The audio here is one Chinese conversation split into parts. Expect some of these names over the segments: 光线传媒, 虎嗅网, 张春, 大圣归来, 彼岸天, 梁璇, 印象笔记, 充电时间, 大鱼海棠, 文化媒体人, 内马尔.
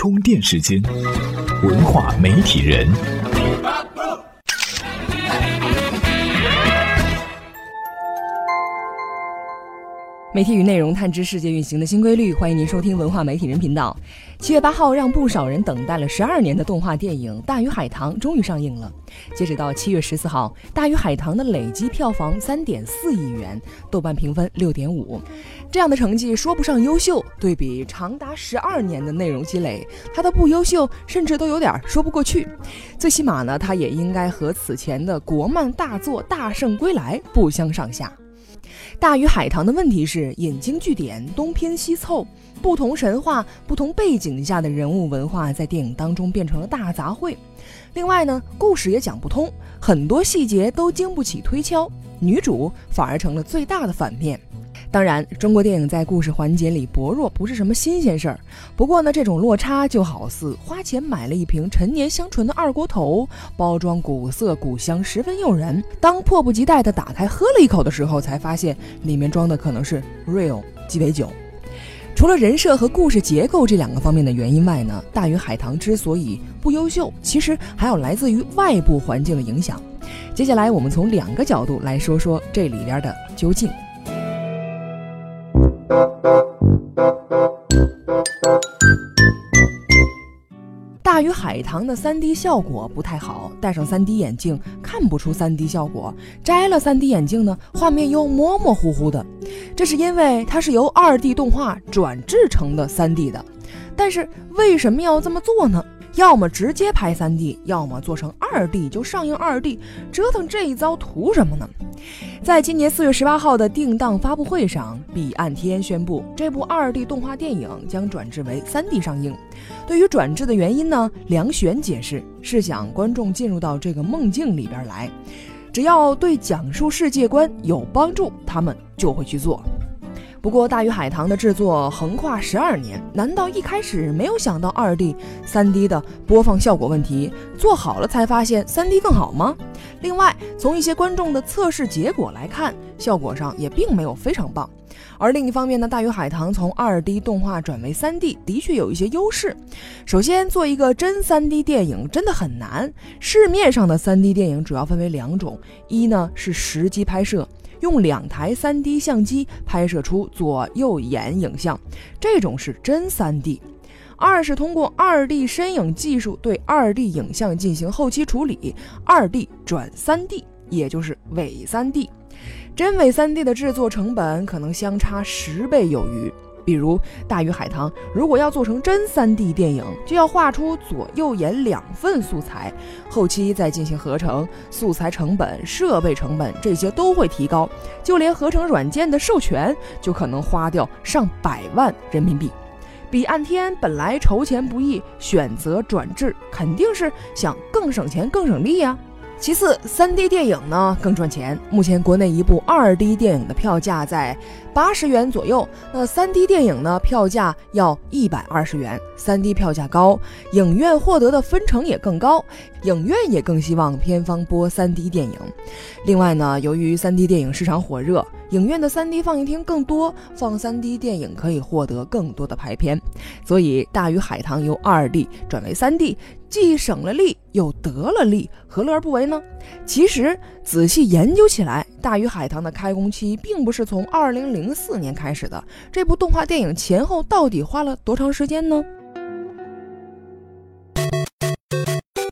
充电时间，文化媒体人。媒体与内容探知世界运行的新规律，欢迎您收听文化媒体人频道。7月8号，让不少人等待了12年的动画电影《大鱼海棠》终于上映了。截止到7月14号，《大鱼海棠》的累计票房3.4亿元，豆瓣评分6.5，这样的成绩说不上优秀，对比长达12年的内容积累，它的不优秀甚至都有点说不过去。最起码呢，它也应该和此前的国漫大作《大圣归来》不相上下。大鱼海棠的问题是引经据典，东拼西凑，不同神话不同背景下的人物文化在电影当中变成了大杂烩。另外呢，故事也讲不通，很多细节都经不起推敲，女主反而成了最大的反面。当然，中国电影在故事环节里薄弱不是什么新鲜事儿。不过呢，这种落差就好似花钱买了一瓶陈年香醇的二锅头，包装古色古香，十分诱人。当迫不及待地打开喝了一口的时候，才发现里面装的可能是 real 鸡尾酒。除了人设和故事结构这两个方面的原因外呢，大鱼海棠之所以不优秀，其实还有来自于外部环境的影响。接下来我们从两个角度来说说这里边的究竟。大鱼海棠的 3D 效果不太好，戴上 3D 眼镜看不出 3D 效果，摘了 3D 眼镜呢，画面又模模糊糊的，这是因为它是由 2D 动画转制成的 3D 的。但是为什么要这么做呢？要么直接拍 3D， 要么做成 2D 就上映 2D， 折腾这一遭图什么呢？在今年4月18号的定档发布会上，彼岸天宣布这部 2D 动画电影将转制为 3D 上映。对于转制的原因呢，梁璇解释是想观众进入到这个梦境里边来，只要对讲述世界观有帮助，他们就会去做。不过大鱼海棠的制作横跨12年，难道一开始没有想到 2D、3D 的播放效果问题，做好了才发现 3D 更好吗？另外，从一些观众的测试结果来看，效果上也并没有非常棒。而另一方面呢，大鱼海棠从 2D 动画转为 3D 的确有一些优势。首先，做一个真 3D 电影真的很难。市面上的 3D 电影主要分为两种，一呢是实机拍摄，用2台 3D 相机拍摄出左右眼影像，这种是真 3D。二是通过 2D 深影技术对 2D 影像进行后期处理， 2D 转 3D， 也就是伪 3D。真伪 3D 的制作成本可能相差10倍有余。比如大鱼海棠如果要做成真 3D 电影，就要画出左右眼2份素材，后期再进行合成，素材成本、设备成本这些都会提高，就连合成软件的授权就可能花掉上100万人民币。彼岸天本来筹钱不易，选择转制肯定是想更省钱更省力啊。其次 ，3D 电影呢更赚钱。目前国内一部 2D 电影的票价在80元左右，那 3D 电影呢票价要120元。3D 票价高，影院获得的分成也更高，影院也更希望片方播 3D 电影。另外呢，由于 3D 电影市场火热，影院的 3D 放映厅更多，放 3D 电影可以获得更多的排片，所以大鱼海棠由 2D 转为 3D，既省了力又得了力，何乐而不为呢？其实仔细研究起来，大鱼海棠的开工期并不是从2004年开始的，这部动画电影前后到底花了多长时间呢？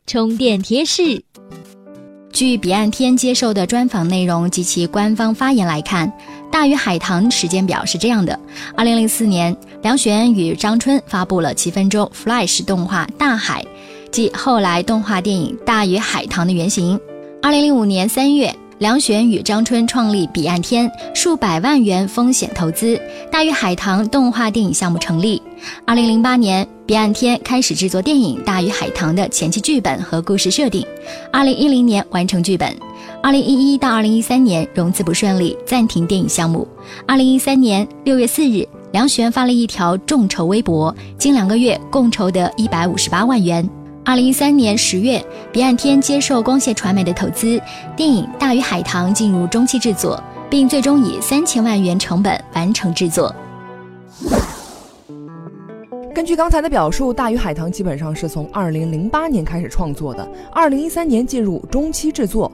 充电贴士。据彼岸天接受的专访内容及其官方发言来看，大鱼海棠时间表是这样的：2004年，梁璇与张春发布了7分钟 Flash 动画《大海》，即后来动画电影《大鱼海棠》的原型。2005年3月，梁璇与张春创立彼岸天，数百万元风险投资，大鱼海棠动画电影项目成立。2008年，彼岸天开始制作电影《大鱼海棠》的前期剧本和故事设定。2010年完成剧本。2011到2013年融资不顺利，暂停电影项目。2013年6月4日，梁璇发了一条众筹微博，近2个月共筹得158万元。2013年10月，彼岸天接受光线传媒的投资，电影《大鱼海棠》进入中期制作，并最终以3000万元成本完成制作。根据刚才的表述，《大鱼海棠》基本上是从2008年开始创作的，2013年进入中期制作。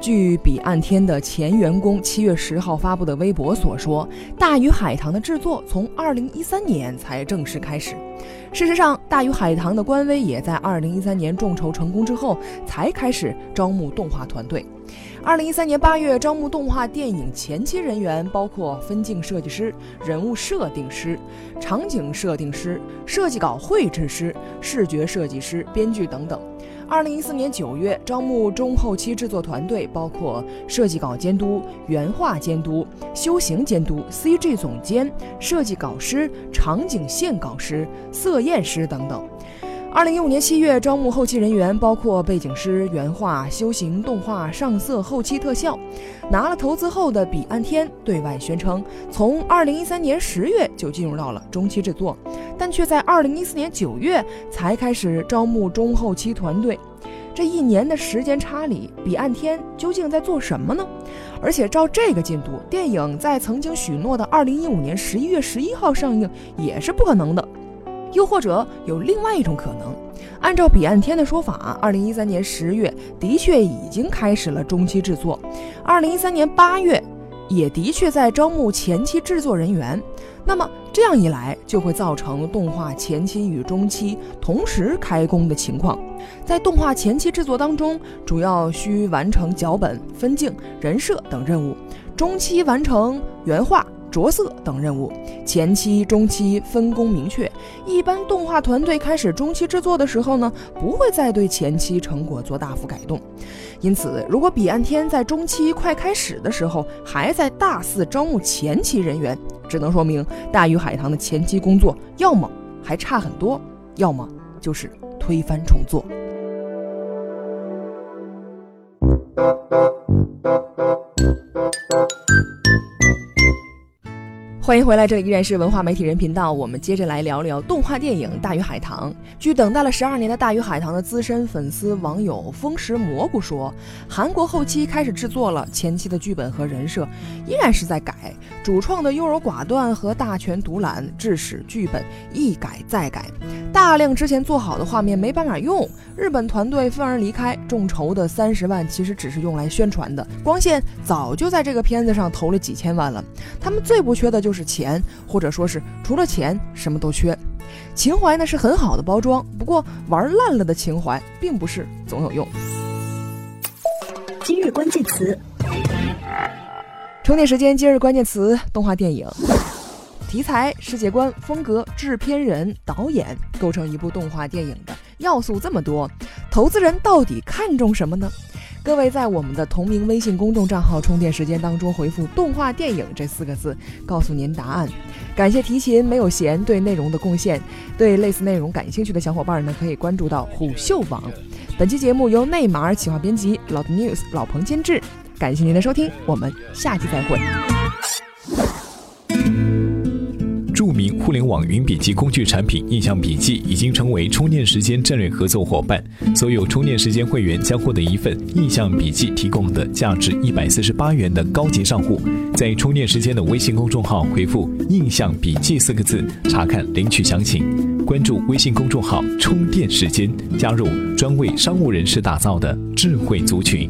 据彼岸天的前员工7月10号发布的微博所说，《大鱼海棠》的制作从2013年才正式开始。事实上，《大鱼海棠》的官微也在2013年众筹成功之后才开始招募动画团队。2013年8月，招募动画电影前期人员包括分镜设计师、人物设定师、场景设定师、设计稿绘制师、视觉设计师、编剧等等。2014年9月，招募中后期制作团队，包括设计稿监督、原画监督、修形监督、CG 总监、设计稿师、场景线稿师、色验师等等。2015年7月，招募后期人员，包括背景师、原画、修形、动画、上色、后期特效。拿了投资后的彼岸天对外宣称，从2013年10月就进入到了中期制作，但却在2014年9月才开始招募中后期团队。这一年的时间差里，彼岸天究竟在做什么呢？而且照这个进度，电影在曾经许诺的2015年11月11号上映也是不可能的。又或者有另外一种可能，按照彼岸天的说法，2013年10月的确已经开始了中期制作，2013年8月也的确在招募前期制作人员。那么这样一来，就会造成动画前期与中期同时开工的情况。在动画前期制作当中，主要需完成脚本、分镜、人设等任务，中期完成原画、着色等任务。前期、中期分工明确，一般动画团队开始中期制作的时候呢，不会再对前期成果做大幅改动。因此，如果彼岸天在中期快开始的时候还在大肆招募前期人员，只能说明大鱼海棠的前期工作要么还差很多，要么就是推翻重做。欢迎回来，这里依然是文化媒体人频道，我们接着来聊聊动画电影《大鱼海棠》。据等待了12年的《大鱼海棠》的资深粉丝网友风食蘑菇说，韩国后期开始制作了，前期的剧本和人设依然是在改，主创的优柔寡断和大权独揽致使剧本一改再改，大量之前做好的画面没办法用，日本团队愤而离开，众筹的30万其实只是用来宣传的，光线早就在这个片子上投了几千万了，他们最不缺的就是钱，或者说是除了钱什么都缺。情怀呢是很好的包装，不过玩烂了的情怀并不是总有用。今日关键词，充电时间。今日关键词：动画电影。题材、世界观、风格、制片人、导演，构成一部动画电影的要素这么多，投资人到底看重什么呢？各位在我们的同名微信公众账号充电时间当中回复动画电影这4个字，告诉您答案。感谢提琴没有弦对内容的贡献，对类似内容感兴趣的小伙伴呢，可以关注到虎嗅网。本期节目由内马尔企划编辑，老 news 老彭监制，感谢您的收听，我们下期再会。著名互联网云笔记工具产品印象笔记已经成为充电时间战略合作伙伴，所有充电时间会员将获得一份印象笔记提供的价值148元的高级账户。在充电时间的微信公众号回复印象笔记4个字查看领取详情。关注微信公众号充电时间，加入专为商务人士打造的智慧族群。